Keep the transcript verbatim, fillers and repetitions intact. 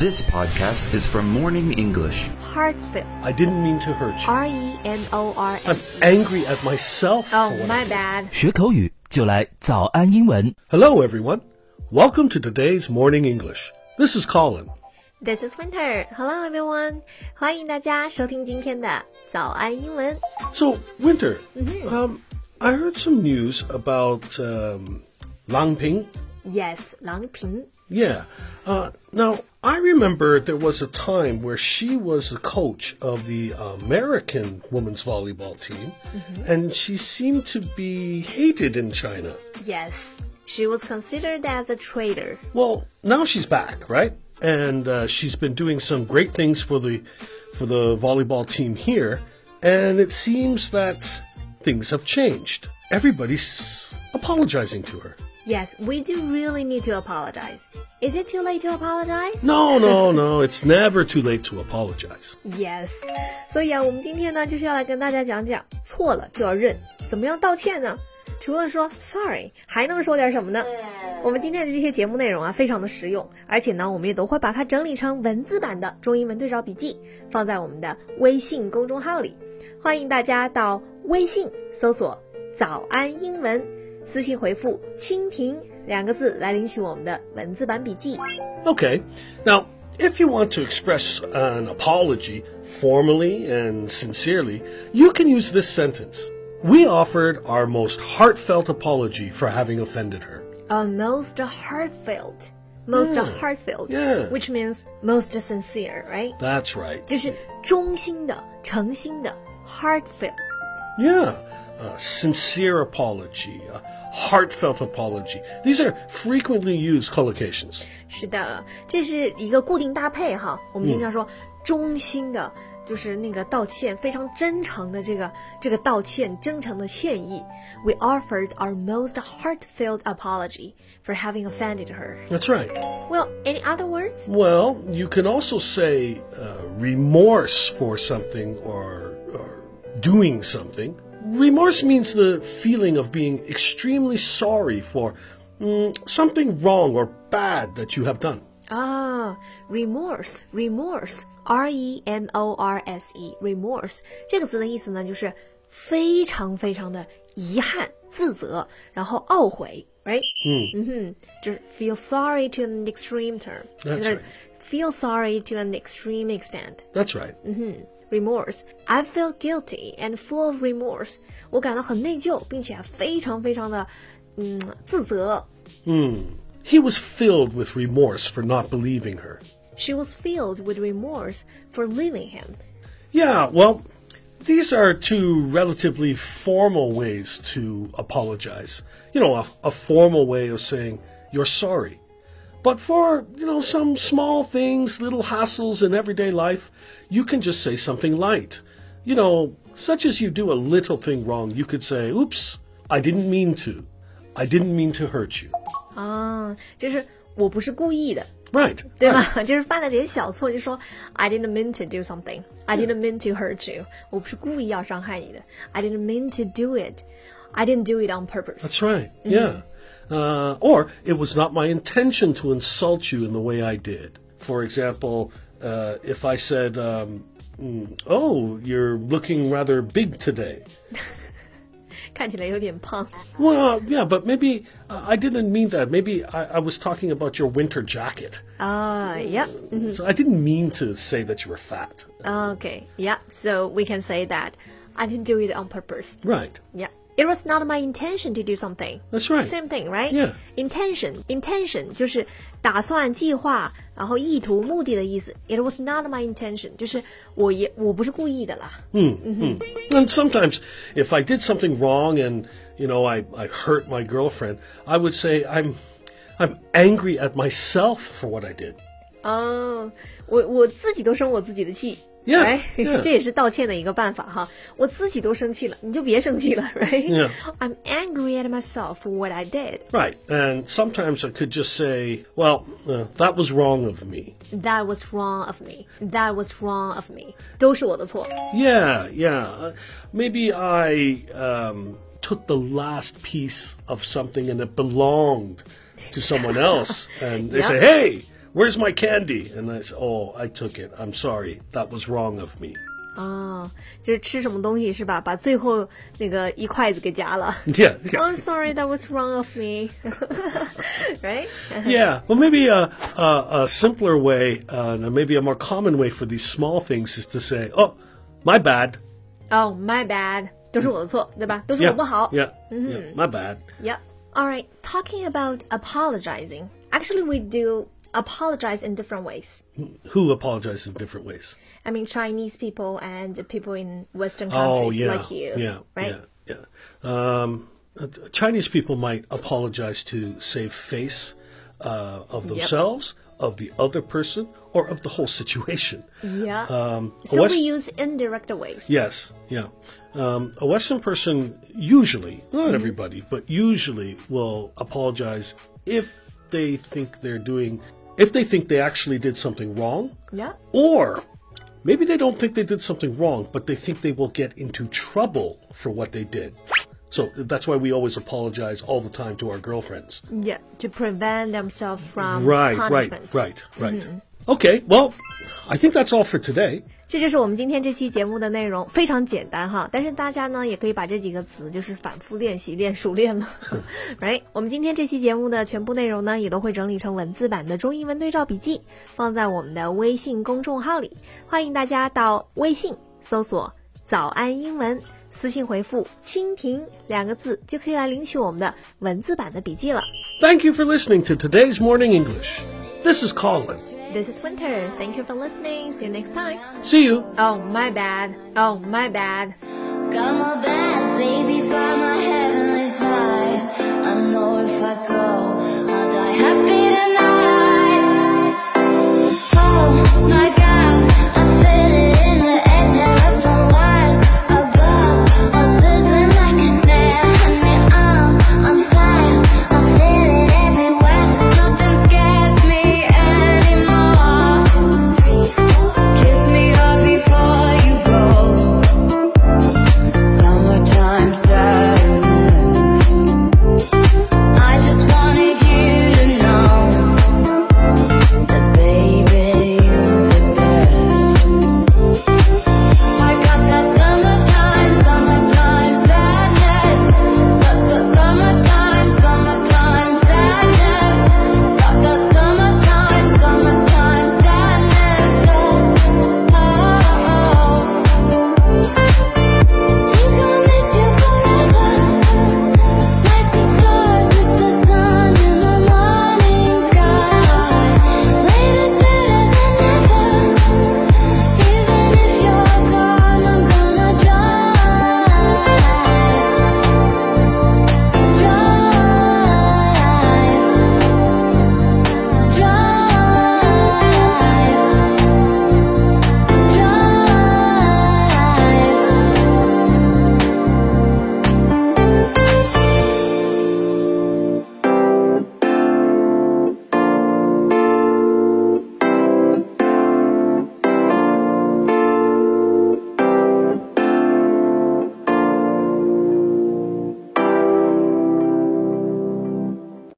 This podcast is from Morning English. Heartfelt. I didn't mean to hurt you. R E M O R S E. I'm angry at myself. Oh, my bad. 学口语就来早安英文。Hello, everyone. Welcome to today's Morning English. This is Colin. This is Winter. Hello, everyone. 欢迎大家收听今天的早安英文。So, Winter, mm-hmm. um, I heard some news about um, Lang Ping.Yes, Lang Ping. Yeah. Uh, now, I remember there was a time where she was the coach of the American women's volleyball team, mm-hmm. and she seemed to be hated in China. Yes, she was considered as a traitor. Well, now she's back, right? And uh, she's been doing some great things for the, for the volleyball team here, and it seems that things have changed. Everybody's apologizing to her.Yes, we do really need to apologize. Is it too late to apologize? No, no, no, it's never too late to apologize. Yes. 所以啊，我们今天呢就是要来跟大家讲讲，错了就要认，怎么样道歉呢？除了说 sorry， 还能说点什么呢？我们今天的这些节目内容啊，非常的实用，而且呢，我们也都会把它整理成文字版的中英文对照笔记，放在我们的微信公众号里。欢迎大家到微信搜索“早安英文”。私信回复蜻蜓两个字来领取我们的文字版笔记。Okay, now, if you want to express an apology formally and sincerely, you can use this sentence. We offered our most heartfelt apology for having offended her. Our most heartfelt. Most yeah, heartfelt. Yeah. Which means most sincere, right? That's right. 就是忠心的、诚心的 heartfelt. Yeah.A sincere apology, a heartfelt apology. These are frequently used collocations. 是的，这是一个固定搭配哈。我们经常说忠心的，就是那个道歉，非常真诚的这个这个道歉，真诚的歉意。We offered our most heartfelt apology for having offended her. That's right. Well, any other words? Well, you can also say uh, remorse for something or, or doing something.Remorse means the feeling of being extremely sorry for mm, something wrong or bad that you have done. Ah, remorse, remorse, R E M O R S E, remorse. 这个词的意思呢，就是非常非常的遗憾、自责，然后懊悔 ，right? 嗯嗯，就是 feel sorry to an extreme term. That's right. Feel sorry to an extreme extent. That's right. 嗯哼。Remorse. I feel guilty and full of remorse. 我感到很内疚，并且非常非常的，嗯，自责。嗯 He was filled with remorse for not believing her. She was filled with remorse for leaving him. Yeah, well, these are two relatively formal ways to apologize. You know, a, a formal way of saying you're sorry.But for, you know, some small things, little hassles in everyday life, you can just say something light. You know, such as you do a little thing wrong, you could say, oops, I didn't mean to. I didn't mean to hurt you. 啊，就是我不是故意的。Right. 对吧？ Right. 就是犯了点小错，就说 I didn't mean to do something. I didn't mean to hurt you. 我不是故意要伤害你的。I didn't mean to do it. I didn't do it on purpose. That's right. Yeah.、Mm.Uh, or, it was not my intention to insult you in the way I did. For example, uh, if I said, um, oh, you're looking rather big today. 看起来有点胖。 Well, yeah, but maybe uh, I didn't mean that. Maybe I, I was talking about your winter jacket. Ah, uh, yeah. Mm-hmm. So I didn't mean to say that you were fat. Okay, yeah. So we can say that. I didn't do it on purpose. Right. Yeah.It was not my intention to do something. That's right. Same thing, right? Yeah. Intention, intention 就是打算、计划，然后意图、目的的意思。It was not my intention. 就是我也我不是故意的啦。嗯嗯。And sometimes, if I did something wrong, and you know, I I hurt my girlfriend, I would say I'm I'm angry at myself for what I did. 哦，我我自己都生我自己的气。Yeah, yeah. 这也是道歉的一个办法哈。我自己都生气了，你就别生气了 ，right? Yeah. I'm angry at myself for what I did. Right, and sometimes I could just say, well, uh, that was wrong of me. That was wrong of me. That was wrong of me. 都是我的错。Yeah, yeah. Uh, maybe I um, took the last piece of something and it belonged to someone else, and they yeah. say, hey. where's my candy? And I said, oh, I took it. I'm sorry. That was wrong of me. 哦，就是吃什么东西是吧？把最后那个一筷子给夹了。Yeah. yeah. Oh, sorry, that was wrong of me. right? Yeah. Well, maybe a, a, a simpler way, uh, maybe a more common way for these small things is to say, oh, my bad. Oh, my bad. 都是我的错，对吧？都是我不好。Yeah. yeah, yeah my bad. Yeah. All right. Talking about apologizing, actually, we do. Apologize in different ways. Who apologizes in different ways? I mean, Chinese people and people in Western countries oh, yeah, like you, yeah, right? Yeah, yeah. Um, Chinese people might apologize to save face uh, of themselves, yep. of the other person, or of the whole situation. Yeah. Um, so West- we use indirect ways. Yes. Yeah. Um, a Western person usually, not mm-hmm. everybody, but usually will apologize if they think they're doing. If they think they actually did something wrong, yeah. or maybe they don't think they did something wrong, but they think they will get into trouble for what they did. So that's why we always apologize all the time to our girlfriends. Yeah, to prevent themselves from right, punishment. Right, right, right, right. Mm-hmm. Okay, well, I think that's all for today. 这就是我们今天这期节目的内容，非常简单哈。但是大家呢也可以把这几个词就是反复练习练熟练了。right， 我们今天这期节目的全部内容呢也都会整理成文字版的中英文对照笔记，放在我们的微信公众号里，欢迎大家到微信搜索“早安英文”，私信回复“蜻蜓”两个字就可以来领取我们的文字版的笔记了。Thank you for listening to today's Morning English. This is Colin. This is Winter. Thank you for listening. See you next time. See you. Oh, my bad. Oh, my bad. Got my bad.